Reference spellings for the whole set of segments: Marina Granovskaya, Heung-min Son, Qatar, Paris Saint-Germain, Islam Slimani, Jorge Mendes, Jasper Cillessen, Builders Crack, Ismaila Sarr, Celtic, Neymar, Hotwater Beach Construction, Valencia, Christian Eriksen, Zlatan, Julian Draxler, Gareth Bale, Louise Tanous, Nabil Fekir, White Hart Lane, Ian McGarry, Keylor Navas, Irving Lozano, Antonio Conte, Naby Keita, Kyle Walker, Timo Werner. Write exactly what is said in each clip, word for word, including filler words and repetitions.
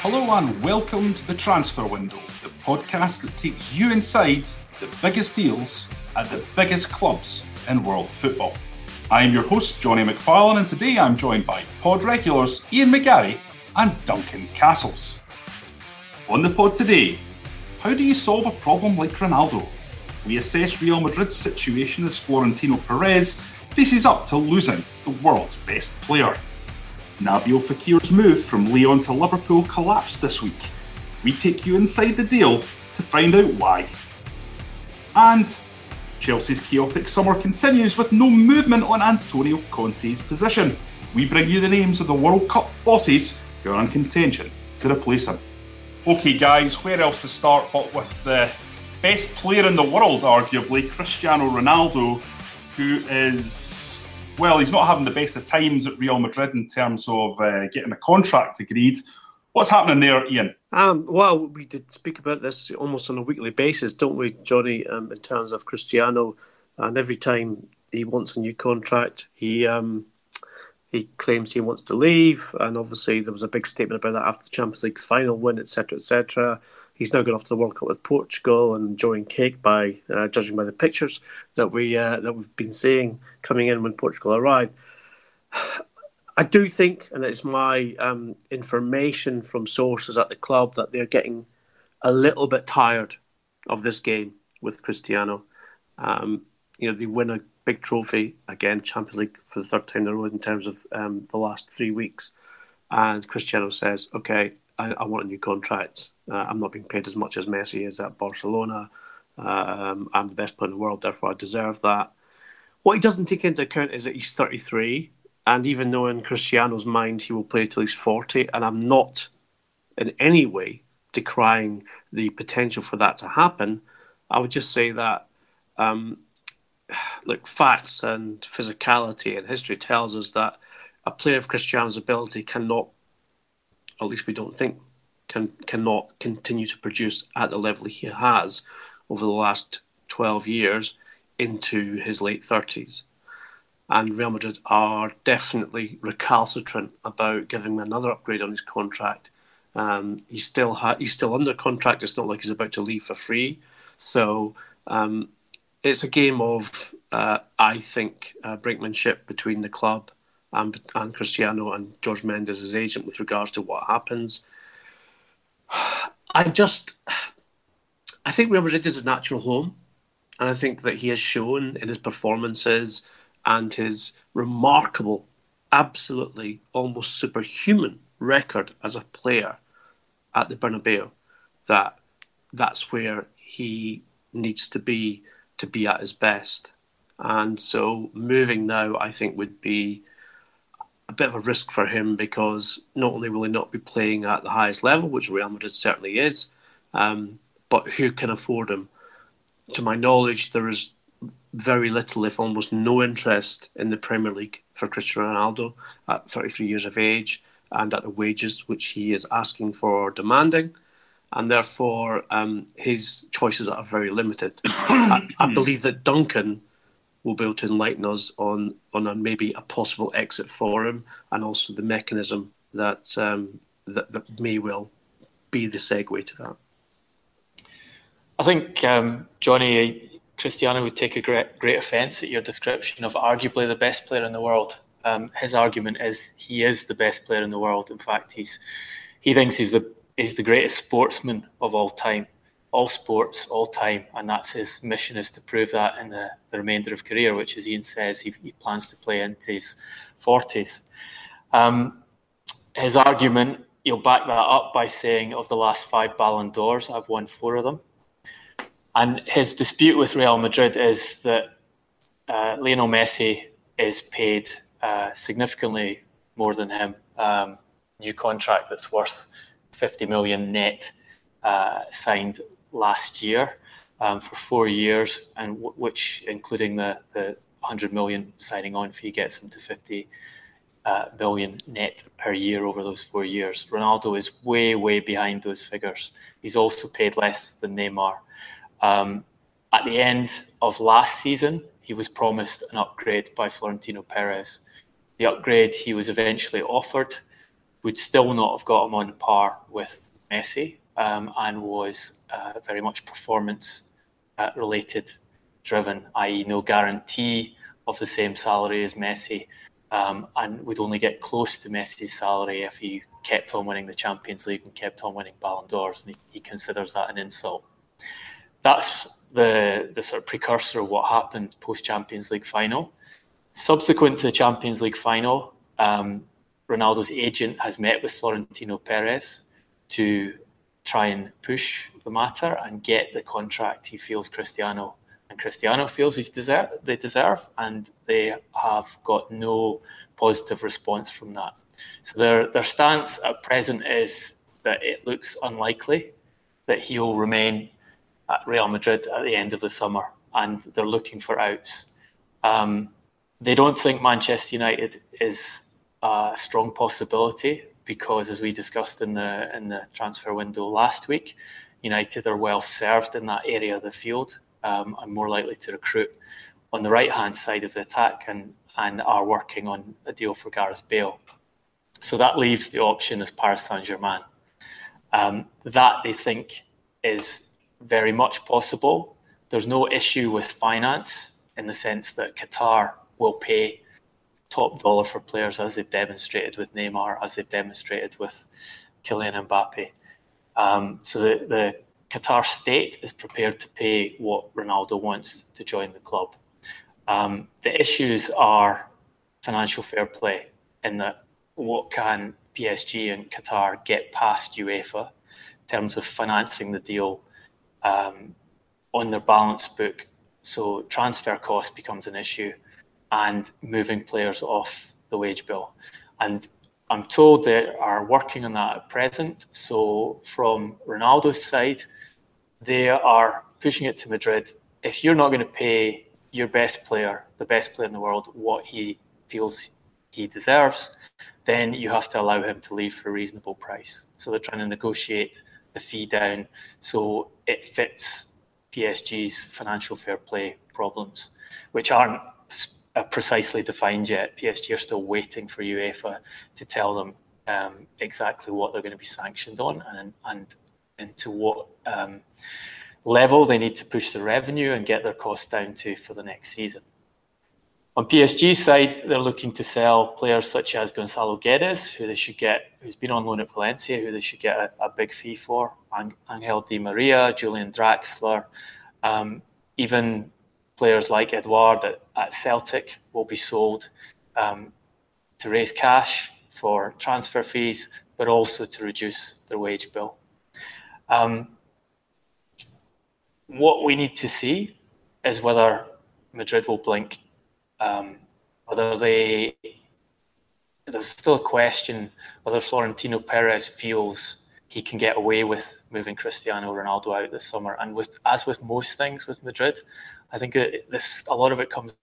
Hello and welcome to The Transfer Window, the podcast that takes you inside the biggest deals at the biggest clubs in world football. I'm your host, Johnny McFarlane, and today I'm joined by pod regulars Ian McGarry and Duncan Castles. On the pod today, how do you solve a problem like Ronaldo? We assess Real Madrid's situation as Florentino Perez faces up to losing the world's best player. Nabil Fekir's move from Lyon to Liverpool collapsed this week. We take you inside the deal to find out why. And Chelsea's chaotic summer continues with no movement on Antonio Conte's position. We bring you the names of the World Cup bosses who are in contention to replace him. Okay guys, where else to start but with the best player in the world, arguably, Cristiano Ronaldo, who is... Well, he's not having the best of times at Real Madrid in terms of uh, getting a contract agreed. What's happening there, Ian? Um, well, we did speak about this almost on a weekly basis, don't we, Johnny, um, in terms of Cristiano. And every time he wants a new contract, he um, he claims he wants to leave. And obviously there was a big statement about that after the Champions League final win, et cetera, et cetera. He's now gone off to the World Cup with Portugal and enjoying cake by uh, judging by the pictures that we uh, that we've been seeing coming in when Portugal arrived. I do think, and it's my um, information from sources at the club, that they're getting a little bit tired of this game with Cristiano. Um, you know, they win a big trophy again, Champions League for the third time in a row in terms of um, the last three weeks, and Cristiano says, "Okay, I, I want a new contract. Uh, I'm not being paid as much as Messi is at Barcelona. Um, I'm the best player in the world, therefore I deserve that." What he doesn't take into account is that he's thirty-three, and even though in Cristiano's mind he will play till he's forty, and I'm not in any way decrying the potential for that to happen, I would just say that um, look, facts and physicality and history tells us that a player of Cristiano's ability cannot, or at least we don't think, Can, cannot continue to produce at the level he has over the last twelve years into his late thirties. And Real Madrid are definitely recalcitrant about giving him another upgrade on his contract. Um, he's still ha- he's still under contract. It's not like he's about to leave for free. So um, it's a game of, uh, I think, uh, brinkmanship between the club and, and Cristiano and Jorge Mendes' agent with regards to what happens. I just, I think Real Madrid is his natural home, and I think that he has shown in his performances and his remarkable, absolutely almost superhuman record as a player at the Bernabeu that that's where he needs to be to be at his best. And so moving now, I think, would be a bit of a risk for him, because not only will he not be playing at the highest level, which Real Madrid certainly is, um, but who can afford him? To my knowledge, there is very little, if almost no interest in the Premier League for Cristiano Ronaldo at thirty-three years of age and at the wages which he is asking for or demanding. And therefore, um, his choices are very limited. I, I believe that Duncan will be able to enlighten us on on a, maybe a possible exit for him, and also the mechanism that um, that, that may well be the segue to that. I think um, Johnny, Cristiano would take a great great offence at your description of arguably the best player in the world. Um, his argument is he is the best player in the world. In fact, he's he thinks he's the he's the greatest sportsman of all time. All sports, all time, and that's his mission, is to prove that in the, the remainder of career, which, as Ian says, he, he plans to play into his forties. Um, his argument, you'll back that up by saying, of the last five Ballon d'Ors, I've won four of them. And his dispute with Real Madrid is that uh, Lionel Messi is paid uh, significantly more than him. Um, new contract that's worth fifty million net uh, signed last year um, for four years, and w- which, including the, the one hundred million signing on fee, gets him to fifty uh, million net per year over those four years. Ronaldo is way, way behind those figures. He's also paid less than Neymar. Um, at the end of last season, he was promised an upgrade by Florentino Perez. The upgrade he was eventually offered would still not have got him on par with Messi, um, and was uh, very much performance-related uh, driven, that is no guarantee of the same salary as Messi, um, and would only get close to Messi's salary if he kept on winning the Champions League and kept on winning Ballon d'Ors, and he, he considers that an insult. That's the, the sort of precursor of what happened post-Champions League final. Subsequent to the Champions League final, um, Ronaldo's agent has met with Florentino Perez to try and push the matter and get the contract he feels Cristiano and Cristiano feels he's deserve, they deserve, and they have got no positive response from that. So their, their stance at present is that it looks unlikely that he'll remain at Real Madrid at the end of the summer, and they're looking for outs. Um, they don't think Manchester United is a strong possibility because, as we discussed in the in the transfer window last week, United are well served in that area of the field, um, and more likely to recruit on the right-hand side of the attack, and, and are working on a deal for Gareth Bale. So that leaves the option as Paris Saint-Germain. Um, that, they think, is very much possible. There's no issue with finance in the sense that Qatar will pay top dollar for players, as they've demonstrated with Neymar, as they've demonstrated with Kylian Mbappe. Um, so the, the Qatar state is prepared to pay what Ronaldo wants to join the club. Um, the issues are financial fair play, in that what can P S G and Qatar get past UEFA in terms of financing the deal Um, on their balance book, so transfer cost becomes an issue, and moving players off the wage bill. And I'm told they are working on that at present. So from Ronaldo's side, they are pushing it to Madrid. If you're not going to pay your best player, the best player in the world, what he feels he deserves, then you have to allow him to leave for a reasonable price. So they're trying to negotiate the fee down so it fits P S G's financial fair play problems, which aren't precisely defined yet. P S G are still waiting for UEFA to tell them um, exactly what they're going to be sanctioned on, and and, and to what um, level they need to push the revenue and get their costs down to for the next season. On P S G's side, they're looking to sell players such as Gonzalo Guedes, who they should get, who's been on loan at Valencia, who they should get a, a big fee for, Angel Di Maria, Julian Draxler, um, even players like Edouard at, at Celtic will be sold um, to raise cash for transfer fees, but also to reduce their wage bill. Um, what we need to see is whether Madrid will blink. Um, whether they, there's still a question whether Florentino Perez feels he can get away with moving Cristiano Ronaldo out this summer. And with, as with most things with Madrid, I think it, this a lot of it comes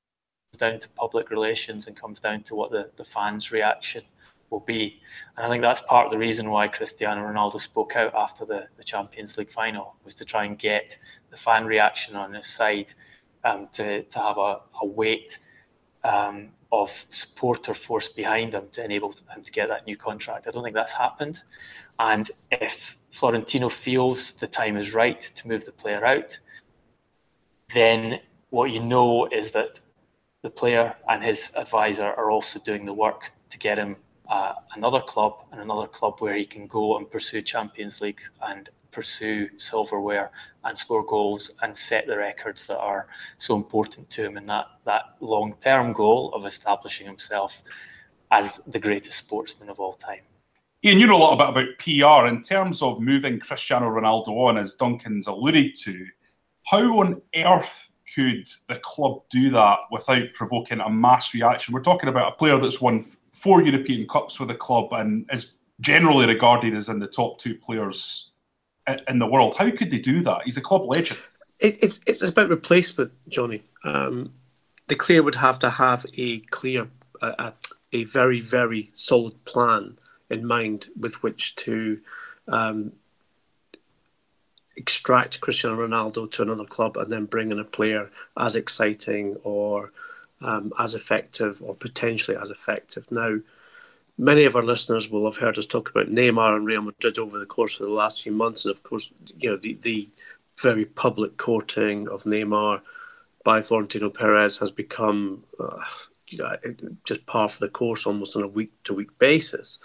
down to public relations and comes down to what the, the fans' reaction will be. And I think that's part of the reason why Cristiano Ronaldo spoke out after the, the Champions League final, was to try and get the fan reaction on his side, um, to, to have a, a weight Um, of support or force behind him to enable him to get that new contract. I don't think that's happened. And if Florentino feels the time is right to move the player out, then what you know is that the player and his advisor are also doing the work to get him uh, another club, and another club where he can go and pursue Champions Leagues and pursue silverware and score goals and set the records that are so important to him, and that, that long-term goal of establishing himself as the greatest sportsman of all time. Ian, you know a lot about, about P R. In terms of moving Cristiano Ronaldo on, as Duncan's alluded to, How on earth could the club do that without provoking a mass reaction? We're talking about a player that's won four European Cups with the club and is generally regarded as in the top two players in the world. How could they do that? He's a club legend. It, it's it's about replacement, Johnny. Um, the player would have to have a clear, a, a very, very solid plan in mind with which to um, extract Cristiano Ronaldo to another club and then bring in a player as exciting or um, as effective or potentially as effective. Now, many of our listeners will have heard us talk about Neymar and Real Madrid over the course of the last few months. And of course, you know, the, the very public courting of Neymar by Florentino Perez has become uh, you know, just par for the course almost on a week-to-week basis.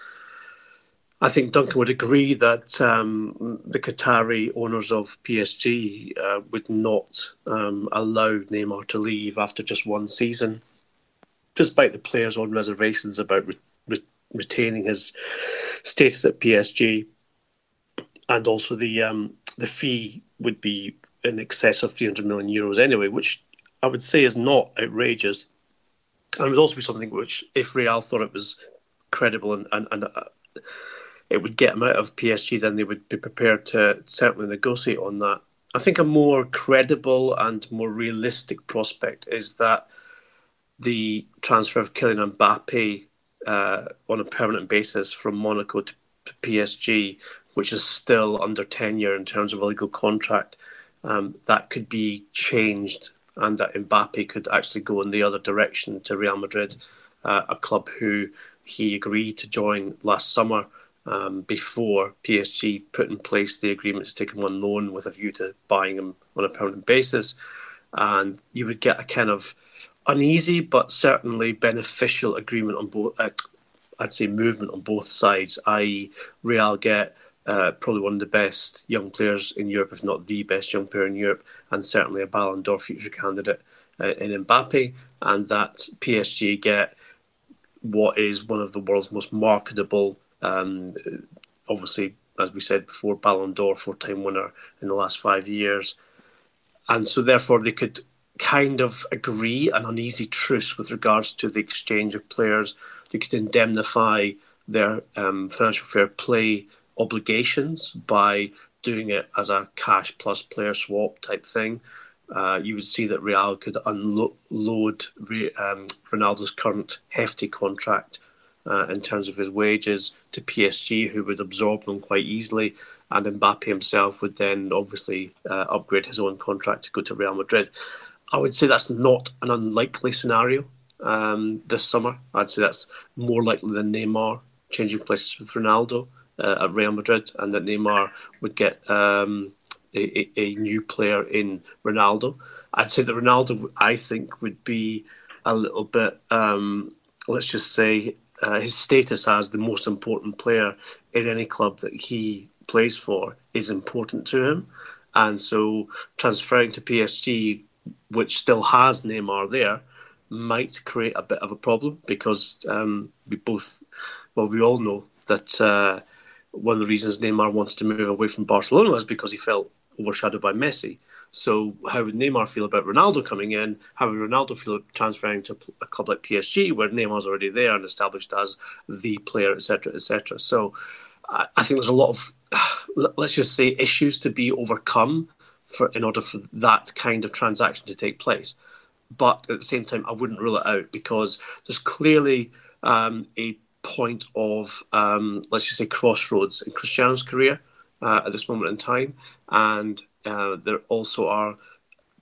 I think Duncan would agree that um, the Qatari owners of P S G uh, would not um, allow Neymar to leave after just one season, despite the players' own reservations about re- re- retaining his status at P S G. And also the um, the fee would be in excess of three hundred million euros anyway, which I would say is not outrageous. And it would also be something which, if Real thought it was credible and, and, and uh, it would get them out of P S G, then they would be prepared to certainly negotiate on that. I think a more credible and more realistic prospect is that the transfer of Kylian Mbappe uh, on a permanent basis from Monaco to, to P S G, which is still under tenure in terms of a legal contract, um, that could be changed and that Mbappe could actually go in the other direction to Real Madrid, uh, a club who he agreed to join last summer um, before P S G put in place the agreement to take him on loan with a view to buying him on a permanent basis. And you would get a kind of uneasy but certainly beneficial agreement on both, uh, I'd say movement on both sides, that is. Real get uh, probably one of the best young players in Europe, if not the best young player in Europe, and certainly a Ballon d'Or future candidate uh, in Mbappe, and that P S G get what is one of the world's most marketable, um, obviously, as we said before, Ballon d'Or four-time winner in the last five years. And so therefore they could kind of agree an uneasy truce with regards to the exchange of players. They could indemnify their um, financial fair play obligations by doing it as a cash plus player swap type thing. Uh, you would see that Real could unload um, Ronaldo's current hefty contract uh, in terms of his wages to P S G, who would absorb them quite easily, and Mbappe himself would then obviously uh, upgrade his own contract to go to Real Madrid. I would say that's not an unlikely scenario um, this summer. I'd say that's more likely than Neymar changing places with Ronaldo uh, at Real Madrid, and that Neymar would get... Um, A, a new player in Ronaldo. I'd say that Ronaldo, I think, would be a little bit, um, let's just say, uh, his status as the most important player in any club that he plays for is important to him. And so transferring to P S G, which still has Neymar there, might create a bit of a problem because um, we both, well, we all know that uh, one of the reasons Neymar wanted to move away from Barcelona is because he felt overshadowed by Messi. So how would Neymar feel about Ronaldo coming in? How would Ronaldo feel transferring to a club like P S G, where Neymar's already there and established as the player, et cetera, et cetera? So I think there's a lot of, let's just say, issues to be overcome for in order for that kind of transaction to take place. But at the same time, I wouldn't rule it out because there's clearly um, a point of, um, let's just say, crossroads in Cristiano's career uh, at this moment in time. And uh, there also are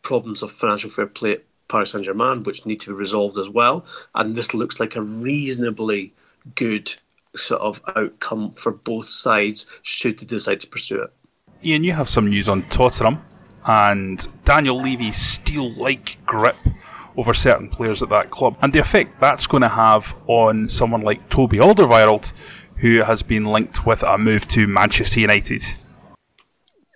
problems of financial fair play at Paris Saint-Germain, which need to be resolved as well. And this looks like a reasonably good sort of outcome for both sides should they decide to pursue it. Ian, you have some news on Tottenham and Daniel Levy's steel-like grip over certain players at that club, and the effect that's going to have on someone like Toby Alderweireld, who has been linked with a move to Manchester United.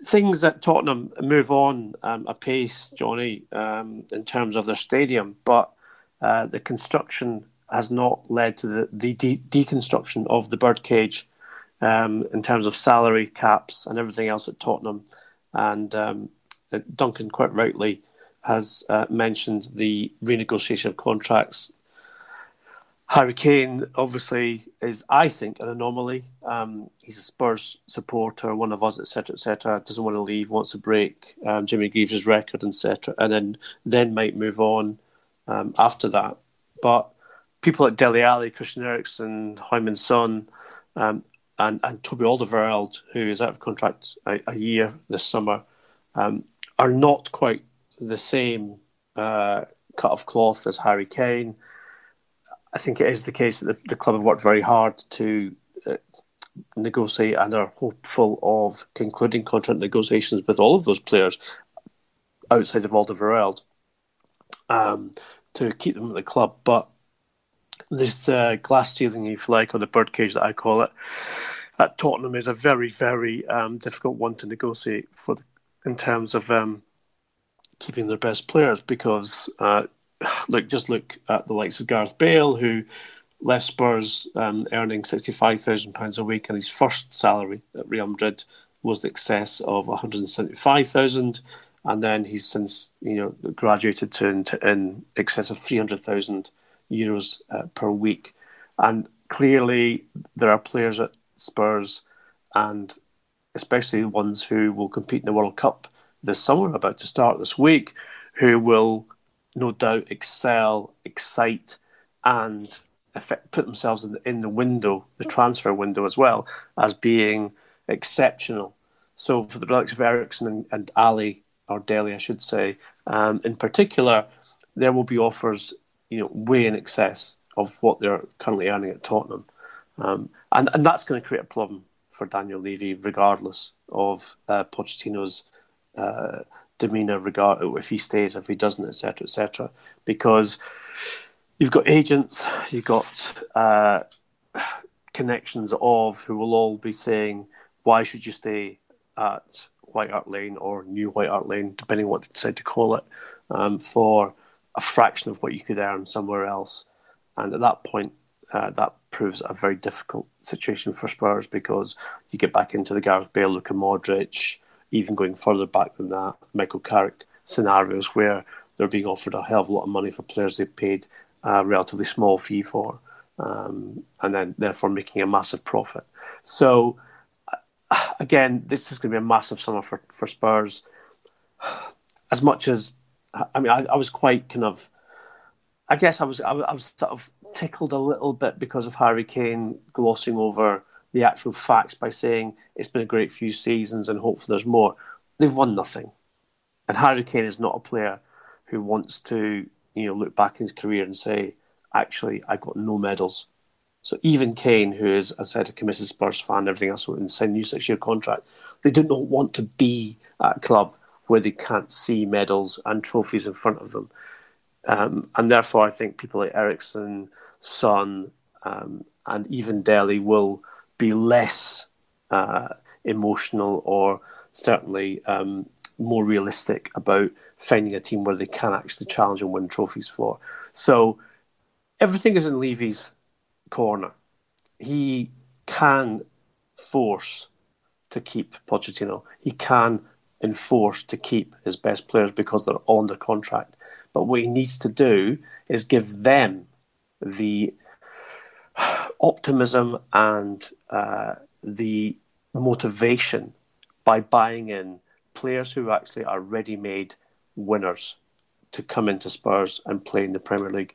Things at Tottenham move on um, apace, Johnny, um, in terms of their stadium, but uh, the construction has not led to the, the de- deconstruction of the birdcage um, in terms of salary caps and everything else at Tottenham. And um, uh, Duncan quite rightly has uh, mentioned the renegotiation of contracts. Harry Kane obviously is, I think, an anomaly. Um, he's a Spurs supporter, one of us, et cetera, et cetera. Doesn't want to leave, wants a break. Um, Jimmy Greaves' record, et cetera, and then then might move on um, after that. But people like Dele Alli, Christian Eriksen, Heung-min Son, um, and and Toby Alderweireld, who is out of contract a, a year this summer, um, are not quite the same uh, cut of cloth as Harry Kane. I think it is the case that the, the club have worked very hard to uh, negotiate and are hopeful of concluding contract negotiations with all of those players outside of Alderweireld um, to keep them at the club. But this uh, glass ceiling, if you like, or the birdcage that I call it, at Tottenham is a very, very um, difficult one to negotiate for the, in terms of um, keeping their best players because... Uh, Look, just look at the likes of Gareth Bale, who left Spurs um, earning sixty-five thousand pounds a week, and his first salary at Real Madrid was in excess of one hundred seventy-five thousand pounds, and then he's since you know graduated to in, to in excess of three hundred thousand euros uh, per week. And clearly, there are players at Spurs, and especially the ones who will compete in the World Cup this summer, about to start this week, who will no doubt excel, excite, and effect, put themselves in the, in the window, the transfer window as well, as being exceptional. So for the likes of Eriksen and, and Ali, or Dele, I should say, um, in particular, there will be offers, you know, way in excess of what they're currently earning at Tottenham, um, and and that's going to create a problem for Daniel Levy, regardless of uh, Pochettino's. Uh, demeanour, regard if he stays, if he doesn't, et cetera, et cetera. Because you've got agents, you've got uh, connections of who will all be saying, "Why should you stay at White Hart Lane or New White Hart Lane, depending on what they decide to call it, um, for a fraction of what you could earn somewhere else?" And at that point, uh, that proves a very difficult situation for Spurs because you get back into the Gareth Bale, Luka Modric, even going further back than that, Michael Carrick scenarios where they're being offered a hell of a lot of money for players they paid a relatively small fee for, um, and then therefore making a massive profit. So, again, this is going to be a massive summer for, for Spurs. As much as, I mean, I, I was quite kind of, I guess I was, I was I was sort of tickled a little bit because of Harry Kane glossing over the actual facts by saying it's been a great few seasons and hopefully there's more. They've won nothing. And Harry Kane is not a player who wants to, you know, look back in his career and say, actually, I got no medals. So even Kane, who is, as I said, a committed Spurs fan, everything else, in his new six-year contract, they do not want to be at a club where they can't see medals and trophies in front of them. Um, and therefore, I think people like Eriksen, Son, um, and even Dele will be less uh, emotional or certainly um, more realistic about finding a team where they can actually challenge and win trophies for. So everything is in Levy's corner. He can force to keep Pochettino. He can enforce to keep his best players because they're all under contract. But what he needs to do is give them the optimism and uh, the motivation by buying in players who actually are ready-made winners to come into Spurs and play in the Premier League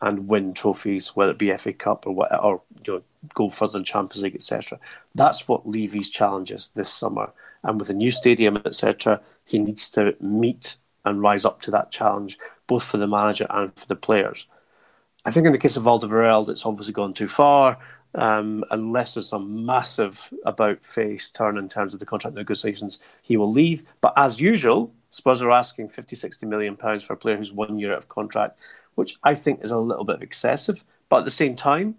and win trophies, whether it be F A Cup or what, or you know, go further in Champions League, et cetera. That's what Levy's challenge is this summer. And with a new stadium, et cetera, he needs to meet and rise up to that challenge, both for the manager and for the players. I think in the case of Alderweireld, it's obviously gone too far, um, unless there's some massive about-face turn in terms of the contract negotiations, he will leave. But as usual, Spurs are asking fifty, sixty million pounds for a player who's one year out of contract, which I think is a little bit excessive. But at the same time,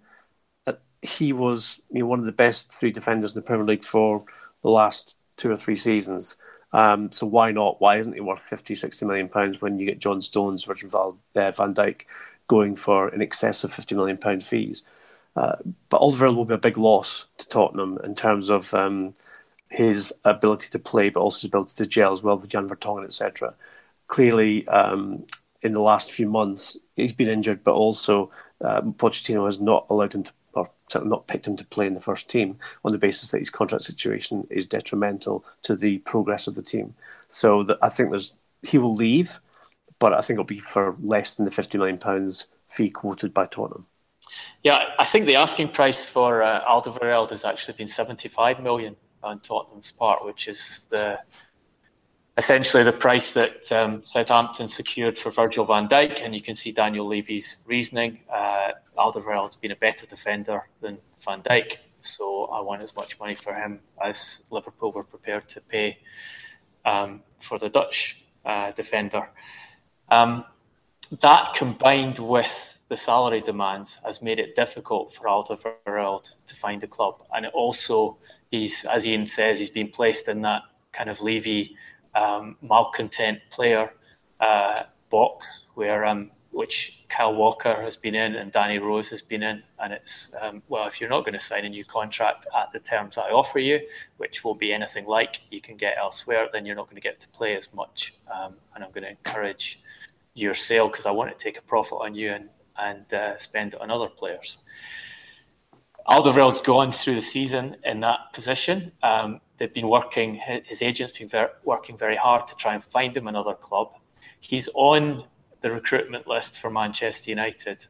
uh, he was you know, one of the best three defenders in the Premier League for the last two or three seasons. Um, so why not? Why isn't he worth fifty, sixty million pounds when you get John Stones, Virgil uh, van Dijk, going for in excess of fifty million pound fees. Uh, but Alderweireld will be a big loss to Tottenham in terms of um, his ability to play, but also his ability to gel as well with Jan Vertonghen, et cetera. Clearly, um, in the last few months, he's been injured, but also uh, Pochettino has not allowed him to, or not picked him to play in the first team on the basis that his contract situation is detrimental to the progress of the team. So the, I think there's he will leave, but I think it'll be for less than the fifty million pounds fee quoted by Tottenham. Yeah, I think the asking price for uh, Alderweireld has actually been seventy-five million pounds on Tottenham's part, which is the essentially the price that um, Southampton secured for Virgil van Dijk. And you can see Daniel Levy's reasoning. Uh, Alderweireld's been a better defender than van Dijk, so I want as much money for him as Liverpool were prepared to pay um, for the Dutch uh, defender. Um, that combined with the salary demands has made it difficult for Alderweireld to find a club. And it also, he's, as Ian says, he's been placed in that kind of Levy um, malcontent player uh, box, where um, which Kyle Walker has been in and Danny Rose has been in. And it's, um, well, if you're not going to sign a new contract at the terms that I offer you, which will be anything like you can get elsewhere, then you're not going to get to play as much. Um, and I'm going to encourage your sale because I want to take a profit on you and and uh, spend it on other players. Alderweireld's gone through the season in that position. Um, they've been working, his agent's been ver- working very hard to try and find him another club. He's on the recruitment list for Manchester United,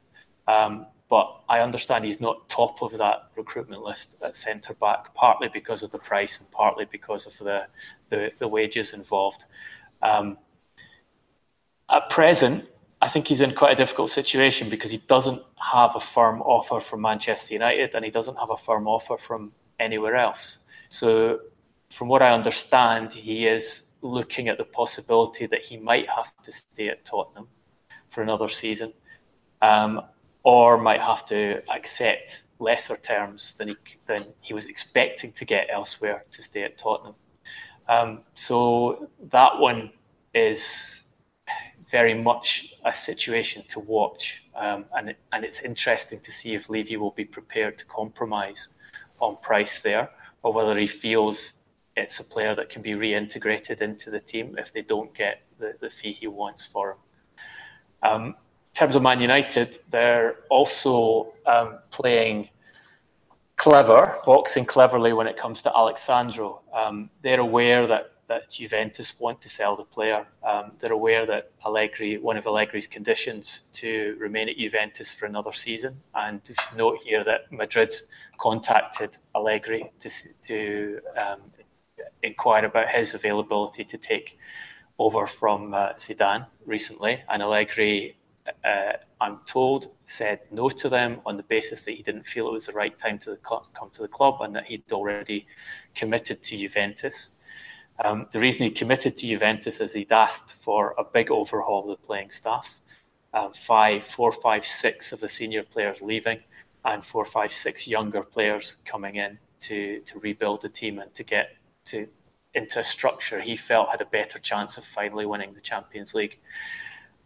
um, but I understand he's not top of that recruitment list at centre-back, partly because of the price and partly because of the, the, the wages involved. Um, at present, I think he's in quite a difficult situation because he doesn't have a firm offer from Manchester United and he doesn't have a firm offer from anywhere else. So from what I understand, he is looking at the possibility that he might have to stay at Tottenham for another season um, or might have to accept lesser terms than he, than he was expecting to get elsewhere to stay at Tottenham. Um, so that one is very much a situation to watch, um, and and it's interesting to see if Levy will be prepared to compromise on price there, or whether he feels it's a player that can be reintegrated into the team if they don't get the, the fee he wants for him. Um, in terms of Man United, they're also um, playing clever, boxing cleverly when it comes to Alexandro. Um, they're aware that that Juventus want to sell the player. Um, they're aware that Allegri, one of Allegri's conditions to remain at Juventus for another season. And to note here that Madrid contacted Allegri to, to um, inquire about his availability to take over from uh, Zidane recently. And Allegri, uh, I'm told, said no to them on the basis that he didn't feel it was the right time to the club, come to the club and that he'd already committed to Juventus. Um, the reason he committed to Juventus is he'd asked for a big overhaul of the playing staff. Um, five, four, five, six of the senior players leaving and four, five, six younger players coming in to, to rebuild the team and to get to into a structure he felt had a better chance of finally winning the Champions League.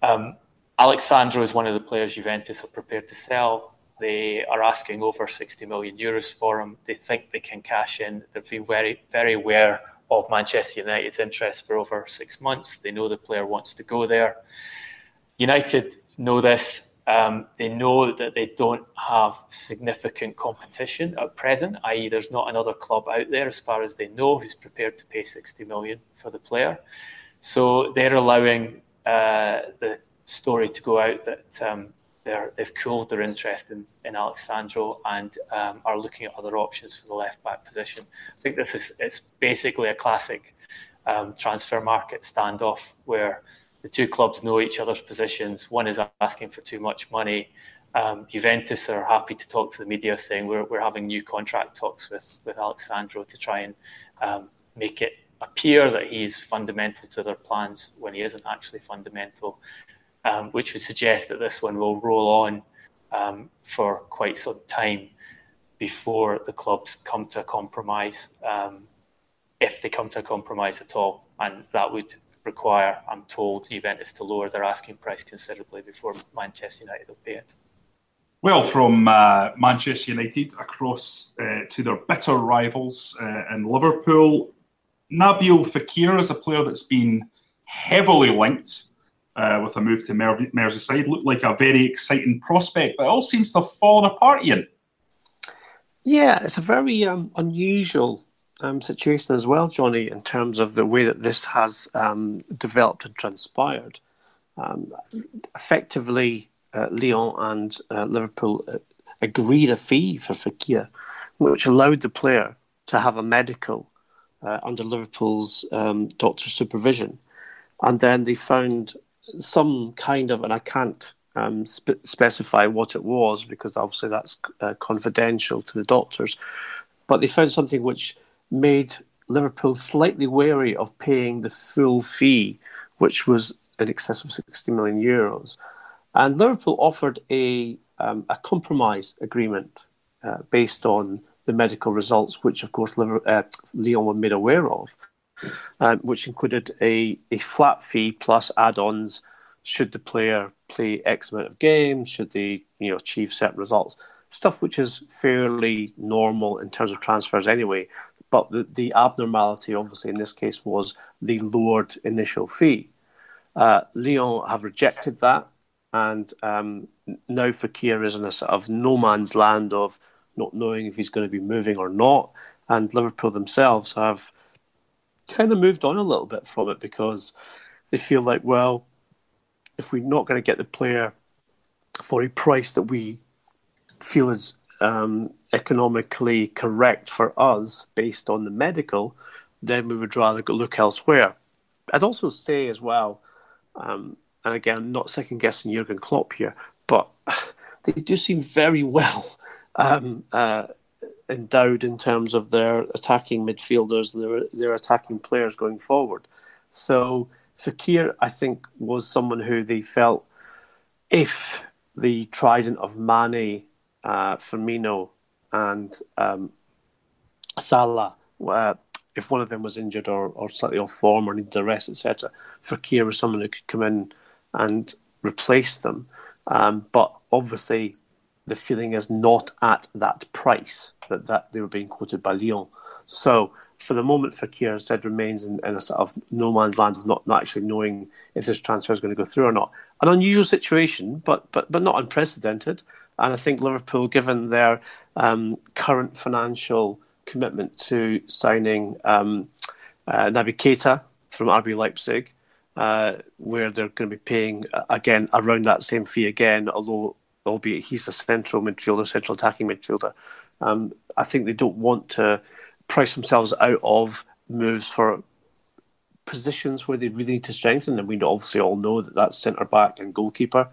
Um, Alexandro is one of the players Juventus are prepared to sell. They are asking over sixty million euros for him. They think they can cash in. They've been very, very aware of Manchester United's interest for over six months. They know the player wants to go there. United know this. Um, they know that they don't have significant competition at present, that is there's not another club out there, as far as they know, who's prepared to pay sixty million for the player. So they're allowing uh, the story to go out that um, they're, they've cooled their interest in, in Alexandro and um, are looking at other options for the left-back position. I think this is it's basically a classic um, transfer market standoff where the two clubs know each other's positions. One is asking for too much money. Um, Juventus are happy to talk to the media saying we're we're having new contract talks with, with Alexandro to try and um, make it appear that he's fundamental to their plans when he isn't actually fundamental. Um, which would suggest that this one will roll on um, for quite some time before the clubs come to a compromise, um, if they come to a compromise at all. And that would require, I'm told, Juventus to lower their asking price considerably before Manchester United will pay it. Well, from uh, Manchester United across uh, to their bitter rivals uh, in Liverpool, Nabil Fekir is a player that's been heavily linked uh, with a move to Mer- Merseyside. Looked like a very exciting prospect, but it all seems to have fallen apart, Ian. Yeah, it's a very um, unusual um, situation as well, Johnny, in terms of the way that this has um, developed and transpired. Um, effectively, uh, Lyon and uh, Liverpool uh, agreed a fee for Fekir, which allowed the player to have a medical uh, under Liverpool's um, doctor's supervision. And then they found some kind of, and I can't um, sp- specify what it was, because obviously that's uh, confidential to the doctors, but they found something which made Liverpool slightly wary of paying the full fee, which was in excess of sixty million euros. And Liverpool offered a um, a compromise agreement uh, based on the medical results, which of course Liverpool, uh, Lyon were made aware of, uh, which included a, a flat fee plus add-ons should the player play X amount of games, should they you know achieve certain results, stuff which is fairly normal in terms of transfers anyway. But the, the abnormality, obviously, in this case was the lowered initial fee. Uh, Lyon have rejected that, and um, now Fekir is in a sort of no man's land of not knowing if he's going to be moving or not. And Liverpool themselves have kind of moved on a little bit from it, because they feel like, well, if we're not going to get the player for a price that we feel is um, economically correct for us based on the medical, then we would rather go look elsewhere. I'd also say as well, um, and again, I'm not second-guessing Jurgen Klopp here, but they do seem very well um, uh, endowed in terms of their attacking midfielders, their, their attacking players going forward. So Fekir, I think, was someone who they felt if the trident of Mane, uh, Firmino and um, Salah uh, if one of them was injured or, or slightly off form or needed a rest, et cetera, Fekir was someone who could come in and replace them. Um, but obviously, the feeling is not at that price that, that they were being quoted by Lyon. So, for the moment, Fekir, as said, remains in, in a sort of no man's land of not, not actually knowing if this transfer is going to go through or not. An unusual situation, but but but not unprecedented. And I think Liverpool, given their um, current financial commitment to signing um, uh, Naby Keita from R B Leipzig, uh, where they're going to be paying uh, again around that same fee again, although albeit he's a central midfielder, central attacking midfielder. Um, I think they don't want to price themselves out of moves for positions where they really need to strengthen, and we obviously all know that that's centre back and goalkeeper.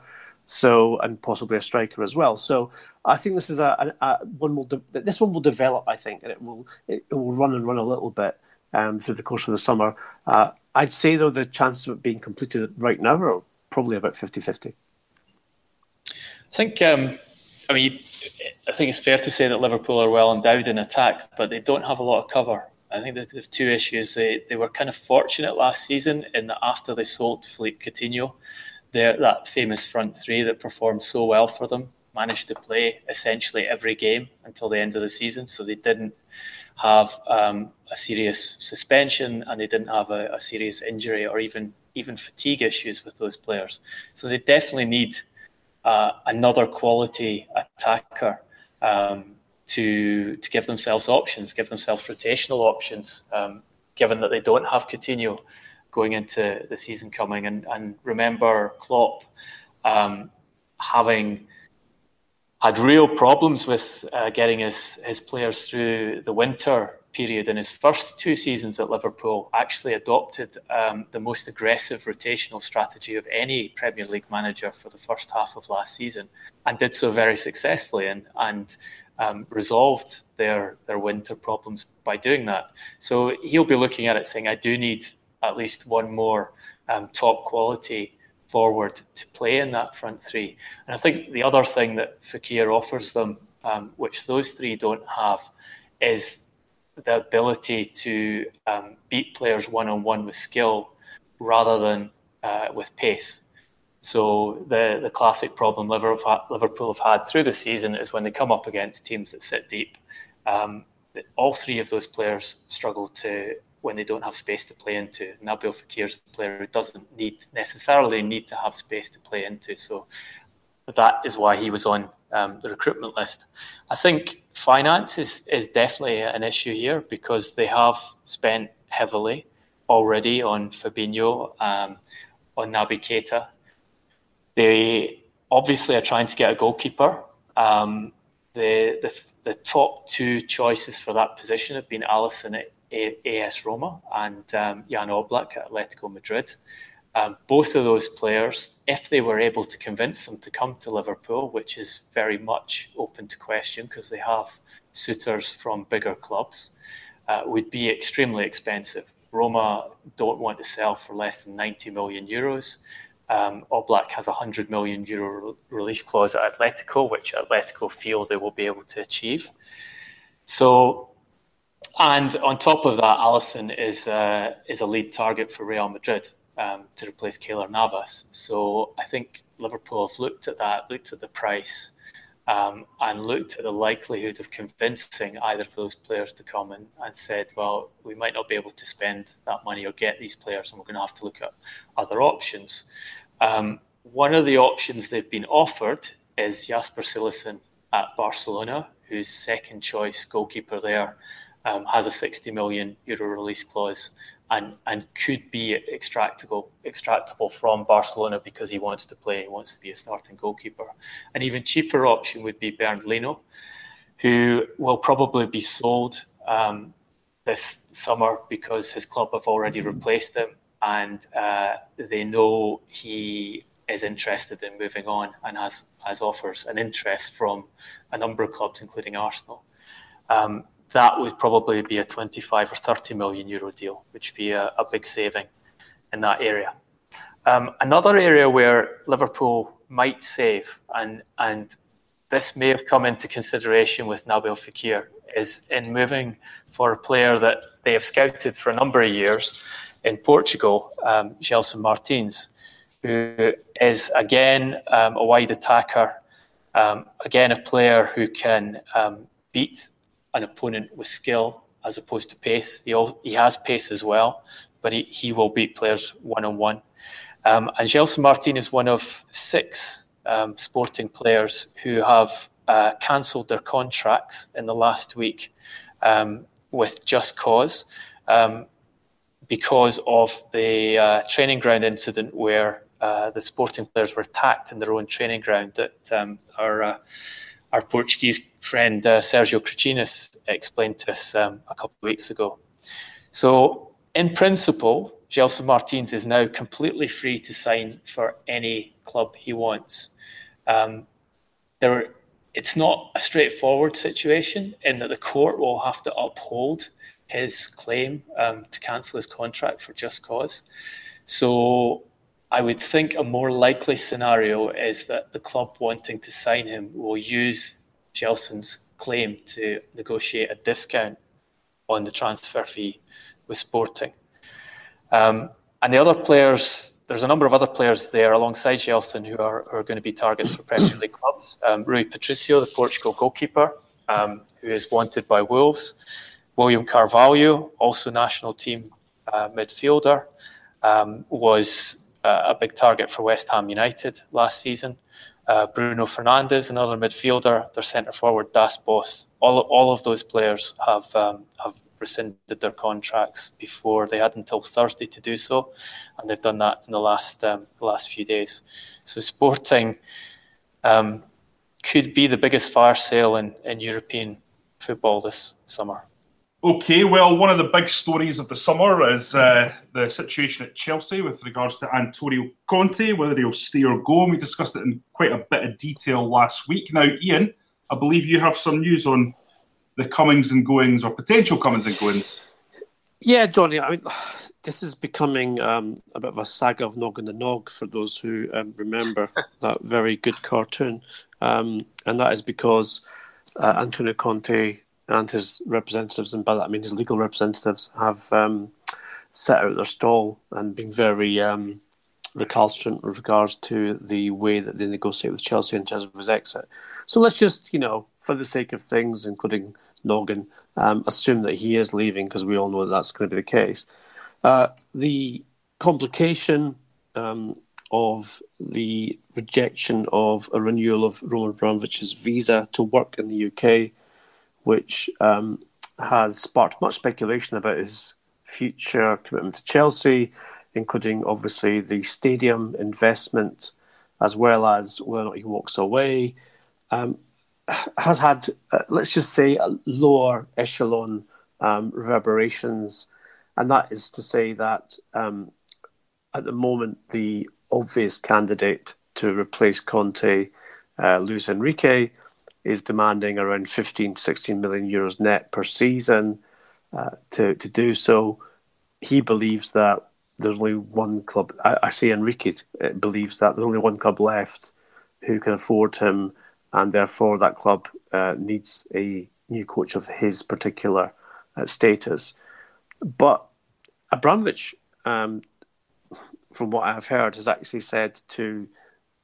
So, and possibly a striker as well. So I think this is a, a, a one will de- this one will develop, I think, and it will it will run and run a little bit um, through the course of the summer. Uh, I'd say though the chances of it being completed right now are probably about fifty-fifty. I think um, I mean I think it's fair to say that Liverpool are well endowed in attack, but they don't have a lot of cover. I think there's two issues. They they were kind of fortunate last season in that after they sold Philippe Coutinho, Their, that famous front three that performed so well for them managed to play essentially every game until the end of the season, so they didn't have um, a serious suspension, and they didn't have a, a serious injury or even, even fatigue issues with those players. So they definitely need uh, another quality attacker um, to to give themselves options, give themselves rotational options, um, given that they don't have Coutinho going into the season coming. And, and remember Klopp um, having had real problems with uh, getting his, his players through the winter period. In his first two seasons at Liverpool, actually adopted um, the most aggressive rotational strategy of any Premier League manager for the first half of last season, and did so very successfully and, and um, resolved their, their winter problems by doing that. So he'll be looking at it saying, I do need at least one more um, top quality forward to play in that front three. And I think the other thing that Fekir offers them, um, which those three don't have, is the ability to um, beat players one-on-one with skill rather than uh, with pace. So the the classic problem Liverpool have had through the season is when they come up against teams that sit deep, um, all three of those players struggle to when they don't have space to play into. Nabil Fekir's a player who doesn't need necessarily need to have space to play into. So that is why he was on um, the recruitment list. I think finance is, is definitely an issue here because they have spent heavily already on Fabinho, um, on Naby Keita. They obviously are trying to get a goalkeeper. Um, the, the the top two choices for that position have been Alisson at A S Roma and um, Jan Oblak at Atletico Madrid. Um, both of those players, if they were able to convince them to come to Liverpool, which is very much open to question because they have suitors from bigger clubs, uh, would be extremely expensive. Roma don't want to sell for less than ninety million euros. Um, Oblak has a one hundred million euro release clause at Atletico, which Atletico feel they will be able to achieve. So, and on top of that, Alisson is, uh, is a lead target for Real Madrid. Um, to replace Keylor Navas. So I think Liverpool have looked at that, looked at the price, um, and looked at the likelihood of convincing either of those players to come in and said, well, we might not be able to spend that money or get these players, and we're going to have to look at other options. Um, one of the options they've been offered is Jasper Cillessen at Barcelona, whose second choice goalkeeper there um, has a sixty million euro release clause. And, and could be extractable extractable from Barcelona because he wants to play, he wants to be a starting goalkeeper. An even cheaper option would be Bernd Leno, who will probably be sold um, this summer because his club have already replaced him and uh, they know he is interested in moving on and has, has offers and interest from a number of clubs, including Arsenal. Um, That would probably be a twenty-five or thirty million euro deal, which would be a, a big saving in that area. Um, another area where Liverpool might save, and and this may have come into consideration with Nabil Fekir, is in moving for a player that they have scouted for a number of years in Portugal, um, Gelson Martins, who is again um, a wide attacker, um, again a player who can um, beat an opponent with skill as opposed to pace. He all, he has pace as well, but he, he will beat players one-on-one. Um, and Gelson Martins is one of six um, Sporting players who have uh, cancelled their contracts in the last week um, with just cause um, because of the uh, training ground incident where uh, the Sporting players were attacked in their own training ground that um, are... Uh, Our Portuguese friend uh, Sergio Cristinas explained to us um, a couple of weeks ago. So, in principle, Gelson Martins is now completely free to sign for any club he wants. Um, there, it's not a straightforward situation in that the court will have to uphold his claim um, to cancel his contract for just cause. So, I would think a more likely scenario is that the club wanting to sign him will use Gelson's claim to negotiate a discount on the transfer fee with Sporting. Um, and the other players, there's a number of other players there alongside Gelson who are, who are going to be targets for Premier League clubs. Um, Rui Patricio, the Portugal goalkeeper, um, who is wanted by Wolves. William Carvalho, also national team uh, midfielder, um, was... Uh, a big target for West Ham United last season. Uh, Bruno Fernandes, another midfielder, their centre forward Das Bos. All all of those players have um, have rescinded their contracts before. They had until Thursday to do so, and they've done that in the last um, last few days. So Sporting um, could be the biggest fire sale in, in European football this summer. Okay, well, one of the big stories of the summer is uh, the situation at Chelsea with regards to Antonio Conte, whether he'll stay or go, and we discussed it in quite a bit of detail last week. Now, Ian, I believe you have some news on the comings and goings, or potential comings and goings. Yeah, Johnny, I mean, this is becoming um, a bit of a saga of Nog and the Nog for those who um, remember that very good cartoon, um, and that is because uh, Antonio Conte... and his representatives, and by that I mean his legal representatives, have um, set out their stall and been very um, recalcitrant with regards to the way that they negotiate with Chelsea in terms of his exit. So let's just, you know, for the sake of things, including Noggin, um, assume that he is leaving, because we all know that that's going to be the case. Uh, the complication um, of the rejection of a renewal of Roman Abramovich's visa to work in the U K, which um, has sparked much speculation about his future commitment to Chelsea, including obviously the stadium investment, as well as whether or not he walks away, um, has had, uh, let's just say, a lower echelon um, reverberations. And that is to say that um, at the moment, the obvious candidate to replace Conte, uh, Luis Enrique, is demanding around fifteen, sixteen million euros net per season uh, to, to do so. He believes that there's only one club, I, I say Enrique believes that there's only one club left who can afford him, and therefore that club uh, needs a new coach of his particular uh, status. But Abramovich, um, from what I've heard, has actually said to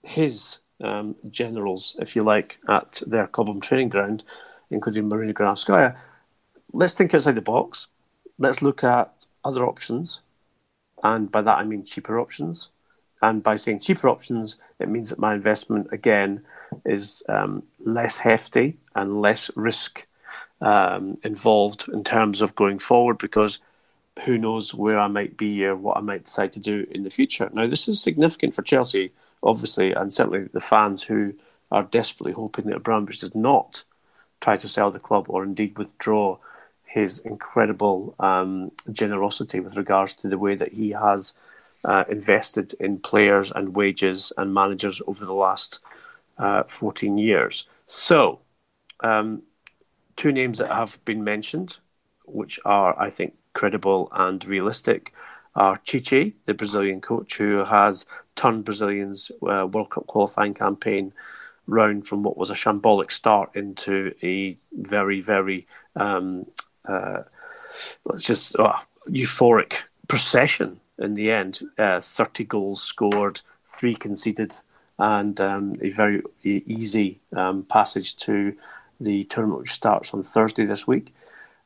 his um, generals, if you like, at their club home training ground, including Marina Granovskaya, let's think outside the box, let's look at other options. And by that, I mean cheaper options. And by saying cheaper options, it means that my investment, again, is um, less hefty and less risk um, involved in terms of going forward, because who knows where I might be or what I might decide to do in the future. Now, this is significant for Chelsea, obviously, and certainly the fans who are desperately hoping that Abramovich does not try to sell the club or indeed withdraw his incredible um, generosity with regards to the way that he has uh, invested in players and wages and managers over the last uh, fourteen years. So, um, two names that have been mentioned, which are, I think, credible and realistic, are Chichi, the Brazilian coach, who has turned Brazilians' uh, World Cup qualifying campaign round from what was a shambolic start into a very, very... Um, Uh, let's just uh, euphoric procession in the end. Uh, thirty goals scored, three conceded, and um, a very easy um, passage to the tournament, which starts on Thursday this week.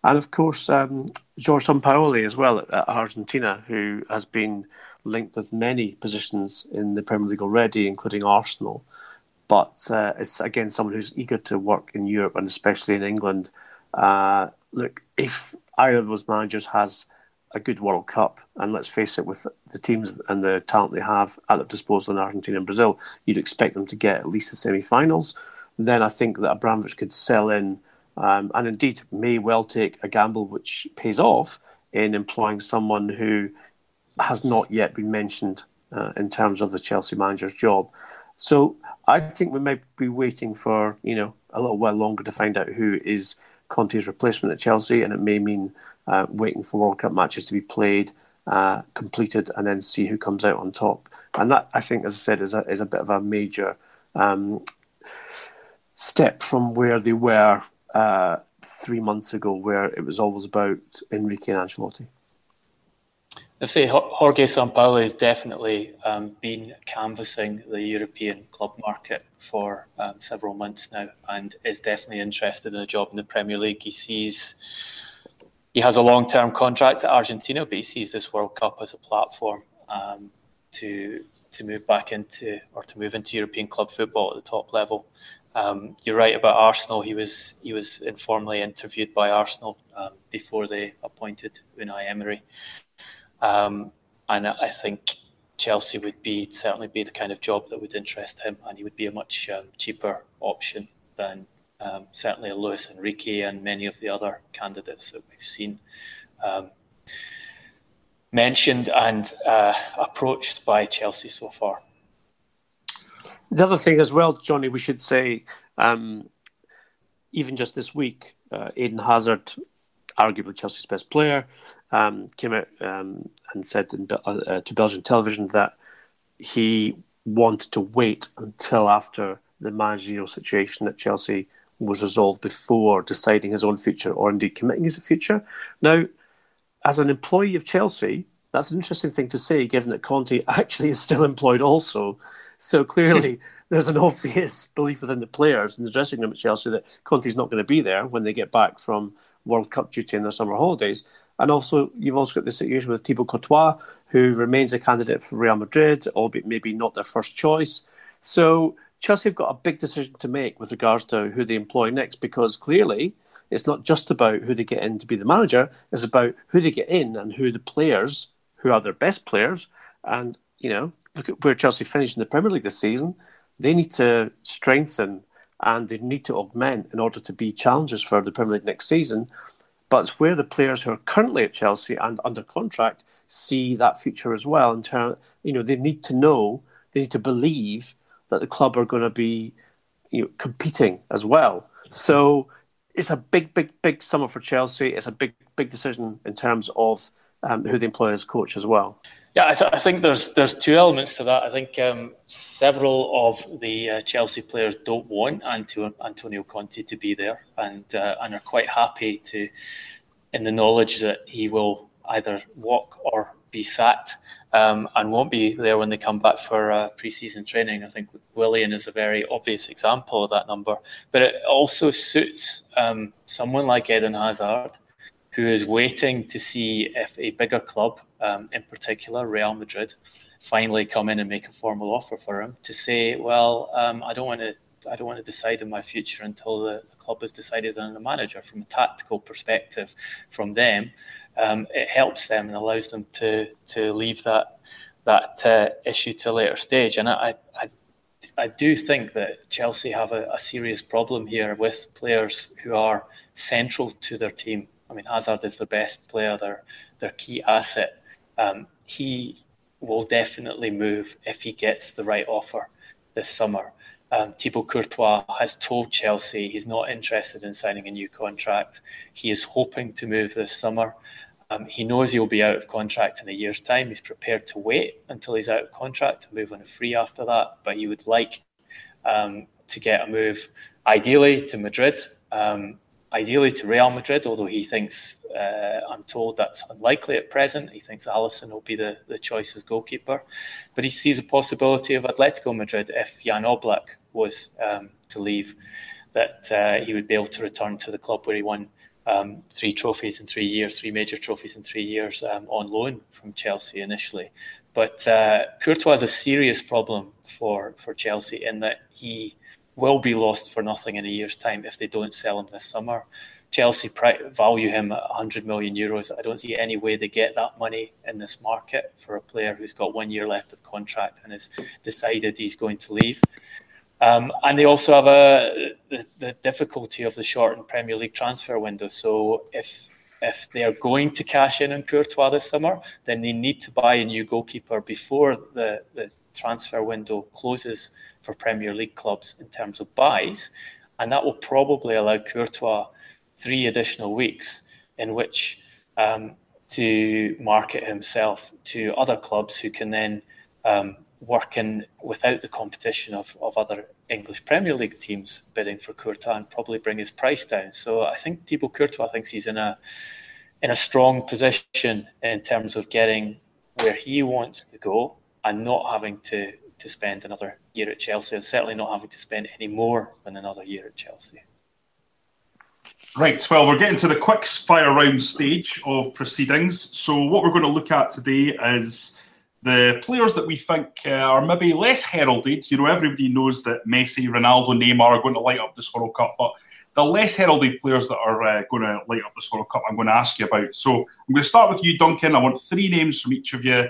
And of course, um, Jorge Sampaoli as well at, at Argentina, who has been linked with many positions in the Premier League already, including Arsenal. But uh, it's again someone who's eager to work in Europe and especially in England. Uh, Look, if either of those managers has a good World Cup, and let's face it, with the teams and the talent they have at their disposal in Argentina and Brazil, you'd expect them to get at least the semi-finals. Then I think that Abramovich could sell in, um, and indeed may well take a gamble which pays off in employing someone who has not yet been mentioned uh, in terms of the Chelsea manager's job. So I think we might be waiting for, you know, a little while longer to find out who is Conte's replacement at Chelsea, and it may mean uh, waiting for World Cup matches to be played, uh, completed, and then see who comes out on top. And that, I think, as I said, is a, is a bit of a major um, step from where they were uh, three months ago, where it was always about Enrique and Ancelotti. I say Jorge Sampaoli has definitely um, been canvassing the European club market for um, several months now, and is definitely interested in a job in the Premier League. He sees he has a long-term contract at Argentina, but he sees this World Cup as a platform um, to to move back into or to move into European club football at the top level. Um, you're right about Arsenal. He was he was informally interviewed by Arsenal um, before they appointed Unai Emery. Um, and I think Chelsea would be certainly be the kind of job that would interest him, and he would be a much um, cheaper option than um, certainly Luis Enrique and many of the other candidates that we've seen um, mentioned and uh, approached by Chelsea so far. The other thing as well, Johnny, we should say, um, even just this week, uh, Eden Hazard, arguably Chelsea's best player, Um, came out um, and said in, uh, to Belgian television that he wanted to wait until after the managerial situation at Chelsea was resolved before deciding his own future or indeed committing his future. Now, as an employee of Chelsea, that's an interesting thing to say, given that Conte actually is still employed also. So clearly there's an obvious belief within the players in the dressing room at Chelsea that Conte's not going to be there when they get back from World Cup duty and their summer holidays. And also, you've also got the situation with Thibaut Courtois, who remains a candidate for Real Madrid, albeit maybe not their first choice. So Chelsea have got a big decision to make with regards to who they employ next, because clearly it's not just about who they get in to be the manager, it's about who they get in and who the players, who are their best players. And, you know, look at where Chelsea finished in the Premier League this season. They need to strengthen and they need to augment in order to be challengers for the Premier League next season. But it's where the players who are currently at Chelsea and under contract see that future as well. In term, you know, they need to know, they need to believe that the club are going to be, you know, competing as well. So it's a big, big, big summer for Chelsea. It's a big, big decision in terms of um, who they employ as coach as well. Yeah, I, th- I think there's there's two elements to that. I think um, several of the uh, Chelsea players don't want Anto- Antonio Conte to be there, and uh, and are quite happy to, in the knowledge that he will either walk or be sacked, um, and won't be there when they come back for uh, pre-season training. I think Willian is a very obvious example of that number. But it also suits um, someone like Eden Hazard, who is waiting to see if a bigger club, um, in particular Real Madrid, finally come in and make a formal offer for him, to say, well, um, I don't want to I don't want to decide on my future until the, the club has decided on the manager. From a tactical perspective, from them, um, it helps them and allows them to to leave that that uh, issue to a later stage. And I I, I do think that Chelsea have a, a serious problem here with players who are central to their team. I mean, Hazard is their best player, their their key asset. Um, he will definitely move if he gets the right offer this summer. Um, Thibaut Courtois has told Chelsea he's not interested in signing a new contract. He is hoping to move this summer. Um, he knows he'll be out of contract in a year's time. He's prepared to wait until he's out of contract to move on a free after that. But he would like um, to get a move, ideally to Madrid, um, ideally to Real Madrid, although he thinks, uh, I'm told that's unlikely at present. He thinks Alisson will be the, the choice as goalkeeper. But he sees a possibility of Atletico Madrid if Jan Oblak was um, to leave, that uh, he would be able to return to the club where he won um, three trophies in three years, three major trophies in three years um, on loan from Chelsea initially. But uh, Courtois is a serious problem for, for Chelsea in that he will be lost for nothing in a year's time if they don't sell him this summer. Chelsea value him at one hundred million euros. I don't see any way they get that money in this market for a player who's got one year left of contract and has decided he's going to leave. Um, and they also have a, the, the difficulty of the shortened Premier League transfer window. So if if they are going to cash in on Courtois this summer, then they need to buy a new goalkeeper before the, the transfer window closes for Premier League clubs in terms of buys, and that will probably allow Courtois three additional weeks in which um, to market himself to other clubs who can then um, work in without the competition of, of other English Premier League teams bidding for Courtois and probably bring his price down. So I think Thibaut Courtois thinks he's in a in a strong position in terms of getting where he wants to go and not having to to spend another year at Chelsea, and certainly not having to spend any more than another year at Chelsea. Right, well, we're getting to the quick fire round stage of proceedings. So what we're going to look at today is the players that we think uh, are maybe less heralded. You know, everybody knows that Messi, Ronaldo, Neymar are going to light up this World Cup, but the less heralded players that are uh, going to light up this World Cup, I'm going to ask you about. So I'm going to start with you, Duncan. I want three names from each of you.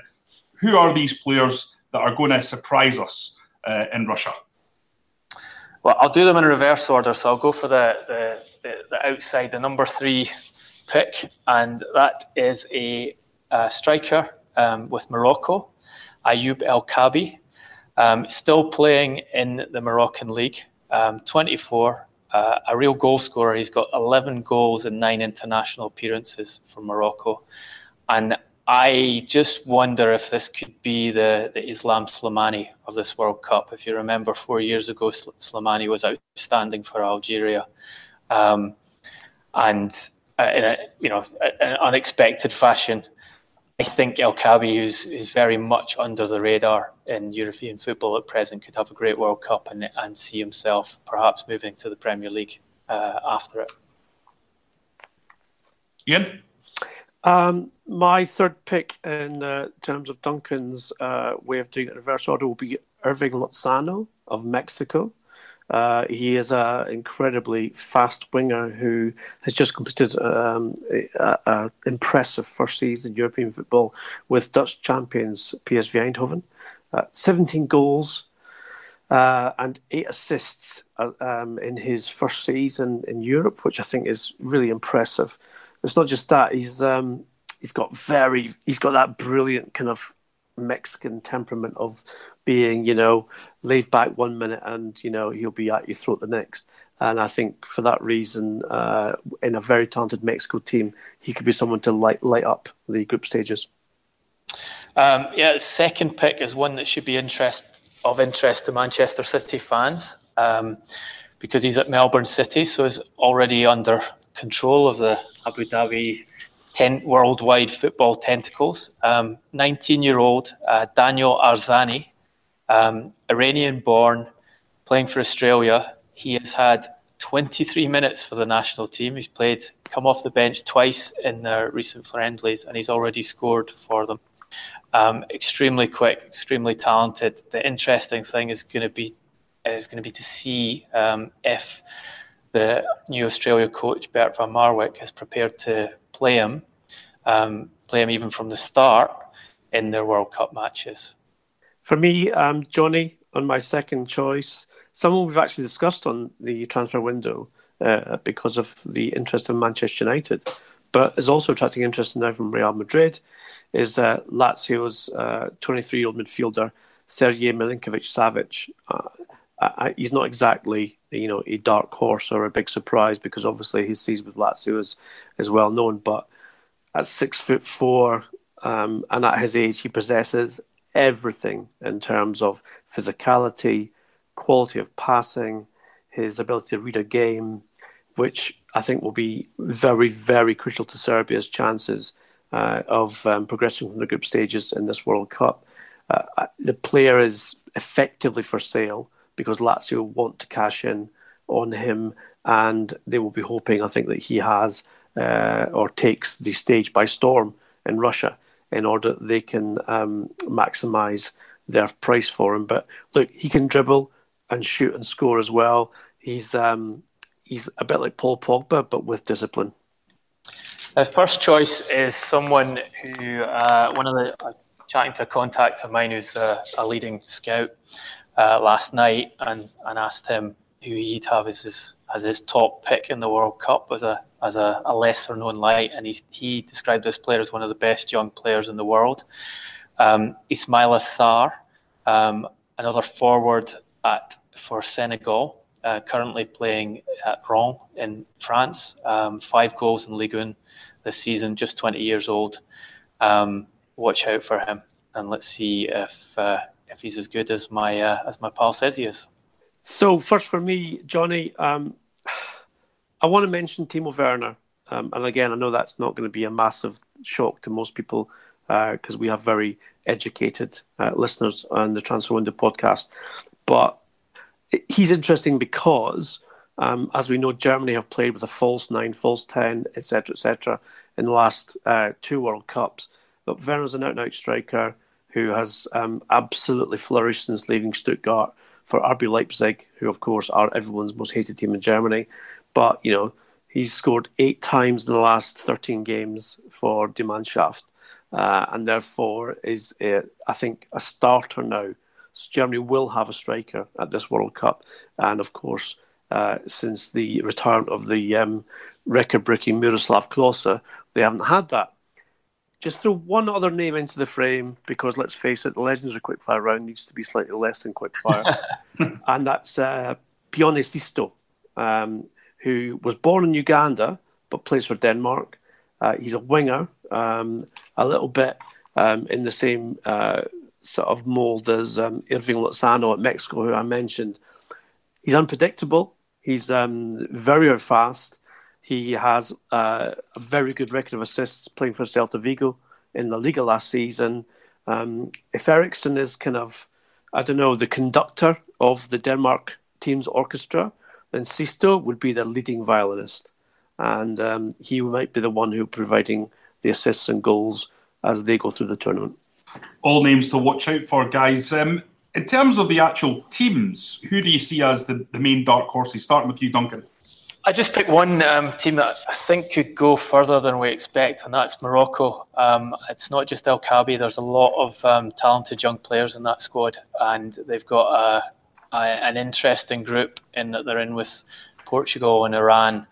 Who are these players that are going to surprise us uh, in Russia? Well, I'll do them in reverse order. So I'll go for the, the, the, the outside, the number three pick, and that is a, a striker um, with Morocco, Ayoub El Kabi, um, still playing in the Moroccan league, um, twenty-four, uh, a real goal scorer. He's got eleven goals and nine international appearances for Morocco. And I just wonder if this could be the, the Islam Slimani of this World Cup. If you remember, four years ago, Slimani was outstanding for Algeria, um, and uh, in a you know an unexpected fashion. I think El Kaabi, who's, who's very much under the radar in European football at present, could have a great World Cup and, and see himself perhaps moving to the Premier League uh, after it. Ian? Um, my third pick in uh, terms of Duncan's uh, way of doing it in reverse order will be Irving Lozano of Mexico. Uh, he is an incredibly fast winger who has just completed um, an impressive first season in European football with Dutch champions P S V Eindhoven. Uh, seventeen goals uh, and eight assists uh, um, in his first season in Europe, which I think is really impressive. It's not just that he's um, he's got very he's got that brilliant kind of Mexican temperament of being, you know, laid back one minute and, you know, he'll be at your throat the next. And I think for that reason, uh, in a very talented Mexico team, he could be someone to light light up the group stages. Um, yeah, second pick is one that should be interest of interest to Manchester City fans um, because he's at Melbourne City, so he's already under control of the Abu Dhabi Ten, worldwide football tentacles. nineteen-year-old um, uh, Daniel Arzani, um, Iranian-born, playing for Australia. He has had twenty-three minutes for the national team. He's played, come off the bench twice in their recent friendlies, and he's already scored for them. Um, extremely quick, extremely talented. The interesting thing is going to be is going to be to see um, if the new Australia coach, Bert van Marwijk, is prepared to play him, um, play him even from the start in their World Cup matches. For me, um, Johnny, on my second choice, someone we've actually discussed on the transfer window uh, because of the interest in Manchester United, but is also attracting interest now from Real Madrid, is uh, Lazio's uh, twenty-three-year-old midfielder, Sergei Milinkovic-Savic. Uh, I, he's not exactly, you know, a dark horse or a big surprise because obviously his season with Lazio is, is well known. But at six foot four um, and at his age, he possesses everything in terms of physicality, quality of passing, his ability to read a game, which I think will be very, very crucial to Serbia's chances uh, of um, progressing from the group stages in this World Cup. Uh, the player is effectively for sale, because Lazio want to cash in on him and they will be hoping, I think, that he has uh, or takes the stage by storm in Russia in order that they can um, maximise their price for him. But look, he can dribble and shoot and score as well. He's um, he's a bit like Paul Pogba, but with discipline. The first choice is someone who, uh, one of the, uh, chatting to a contact of mine who's uh, a leading scout, Uh, last night and, and asked him who he'd have as his, as his top pick in the World Cup as a as a, a lesser-known light. And he, he described this player as one of the best young players in the world. Um, Ismaila Sarr, um, another forward at for Senegal, uh, currently playing at Rouen in France. Um, five goals in Ligue one this season, just twenty years old. Um, watch out for him and let's see if... Uh, if he's as good as my uh, as my pal says he is. So first for me, Johnny, um, I want to mention Timo Werner. Um, and again, I know that's not going to be a massive shock to most people because uh, we have very educated uh, listeners on the Transfer Window podcast. But he's interesting because, um, as we know, Germany have played with a false nine, false ten, et cetera, et cetera in the last uh, two World Cups. But Werner's an out-and-out striker who has um, absolutely flourished since leaving Stuttgart for R B Leipzig, who, of course, are everyone's most hated team in Germany. But, you know, he's scored eight times in the last thirteen games for Die Mannschaft, uh, and therefore is, a, I think, a starter now. So Germany will have a striker at this World Cup. And, of course, uh, since the retirement of the um, record-breaking Miroslav Klose, they haven't had that. Just throw one other name into the frame because, let's face it, the Legends of Quickfire round needs to be slightly less than Quickfire. And that's uh, Pione Sisto, um, who was born in Uganda but plays for Denmark. Uh, he's a winger, um, a little bit um, in the same uh, sort of mould as um, Irving Lozano at Mexico, who I mentioned. He's unpredictable. He's um, very, very fast. He has uh, a very good record of assists playing for Celta Vigo in La Liga last season. Um, if Eriksen is kind of, I don't know, the conductor of the Denmark team's orchestra, then Sisto would be their leading violinist. And um, he might be the one who providing the assists and goals as they go through the tournament. All names to watch out for, guys. Um, in terms of the actual teams, who do you see as the, the main dark horses? Starting with you, Duncan. I just picked one um, team that I think could go further than we expect, and that's Morocco. Um, it's not just El Kabi. There's a lot of um, talented young players in that squad, and they've got a, a, an interesting group in that they're in with Portugal and Iran.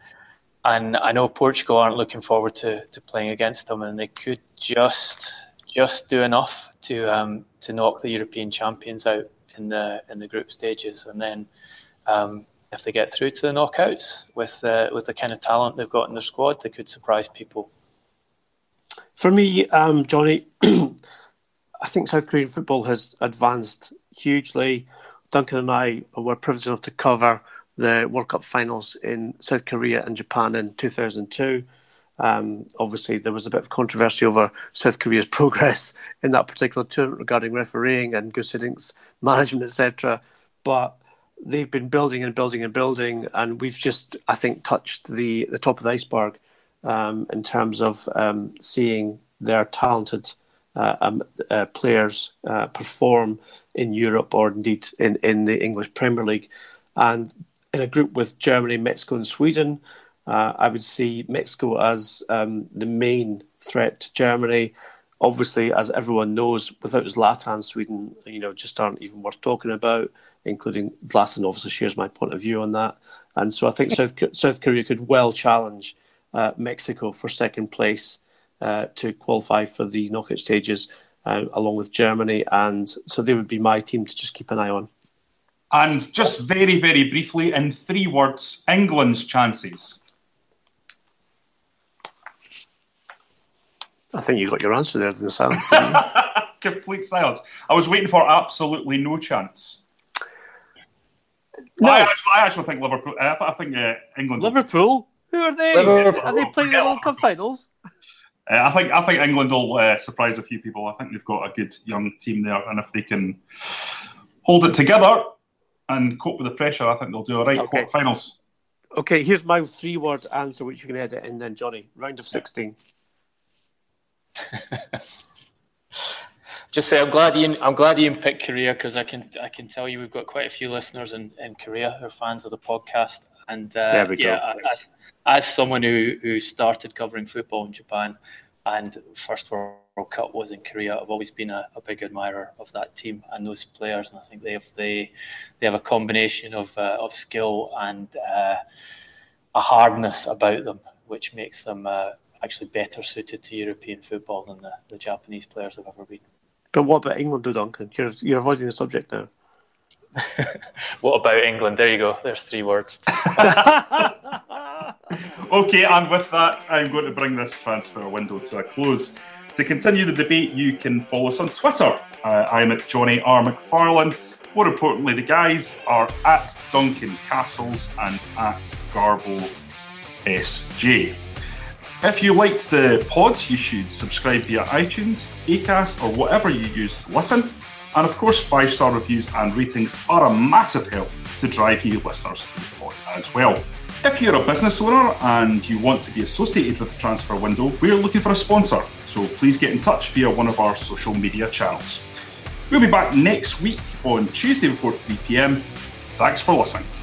And I know Portugal aren't looking forward to, to playing against them, and they could just just do enough to um, to knock the European champions out in the in the group stages, and then. Um, If they get through to the knockouts with uh, with the kind of talent they've got in their squad, they could surprise people. For me, um, Johnny, I think South Korean football has advanced hugely. Duncan and I were privileged enough to cover the World Cup finals in South Korea and Japan in two thousand two. Um, obviously, there was a bit of controversy over South Korea's progress in that particular tournament regarding refereeing and Goose Hiddink management, et cetera. But they've been building and building and building, and we've just, I think, touched the, the top of the iceberg um, in terms of um, seeing their talented uh, um, uh, players uh, perform in Europe or indeed in, in the English Premier League. And in a group with Germany, Mexico and Sweden, uh, I would see Mexico as um, the main threat to Germany. Obviously, as everyone knows, without Zlatan, Sweden, you know, just aren't even worth talking about, including Zlatan obviously shares my point of view on that. And so I think South, South Korea could well challenge uh, Mexico for second place uh, to qualify for the knockout stages, uh, along with Germany. And so they would be my team to just keep an eye on. And just very, very briefly, in three words, England's chances. I think you got your answer there in the silence. Complete silence. I was waiting for absolutely no chance. No. I, actually, I actually think Liverpool. I, I think uh, England. Liverpool? Who are they? Liverpool. Are they playing the World Cup finals? Uh, I think I think England will uh, surprise a few people. I think they've got a good young team there, and if they can hold it together and cope with the pressure, I think they'll do all right. Okay. Quarterfinals. Okay, here's my three-word answer, which you can edit in then, Johnny. Round of sixteen. Just say I'm glad Ian. I'm glad Ian picked Korea, because I can I can tell you we've got quite a few listeners in, in Korea who are fans of the podcast. And uh, there we go. Yeah, I, I, as someone who, who started covering football in Japan, and first World Cup was in Korea, I've always been a, a big admirer of that team and those players. And I think they have they they have a combination of uh, of skill and uh, a hardness about them, which makes them. Uh, actually better suited to European football than the, the Japanese players have ever been. But what about England, though, Duncan? You're, you're avoiding the subject now. What about England? There you go. There's three words. Okay, and with that, I'm going to bring this transfer window to a close. To continue the debate, you can follow us on Twitter. Uh, I'm at Johnny R. McFarlane. More importantly, the guys are at Duncan Castles and at Garbo S J. If you liked the pod, you should subscribe via iTunes, Acast, or whatever you use to listen. And of course, five-star reviews and ratings are a massive help to drive new listeners to the pod as well. If you're a business owner and you want to be associated with the Transfer Window, we're looking for a sponsor, so please get in touch via one of our social media channels. We'll be back next week on Tuesday before three p.m. Thanks for listening.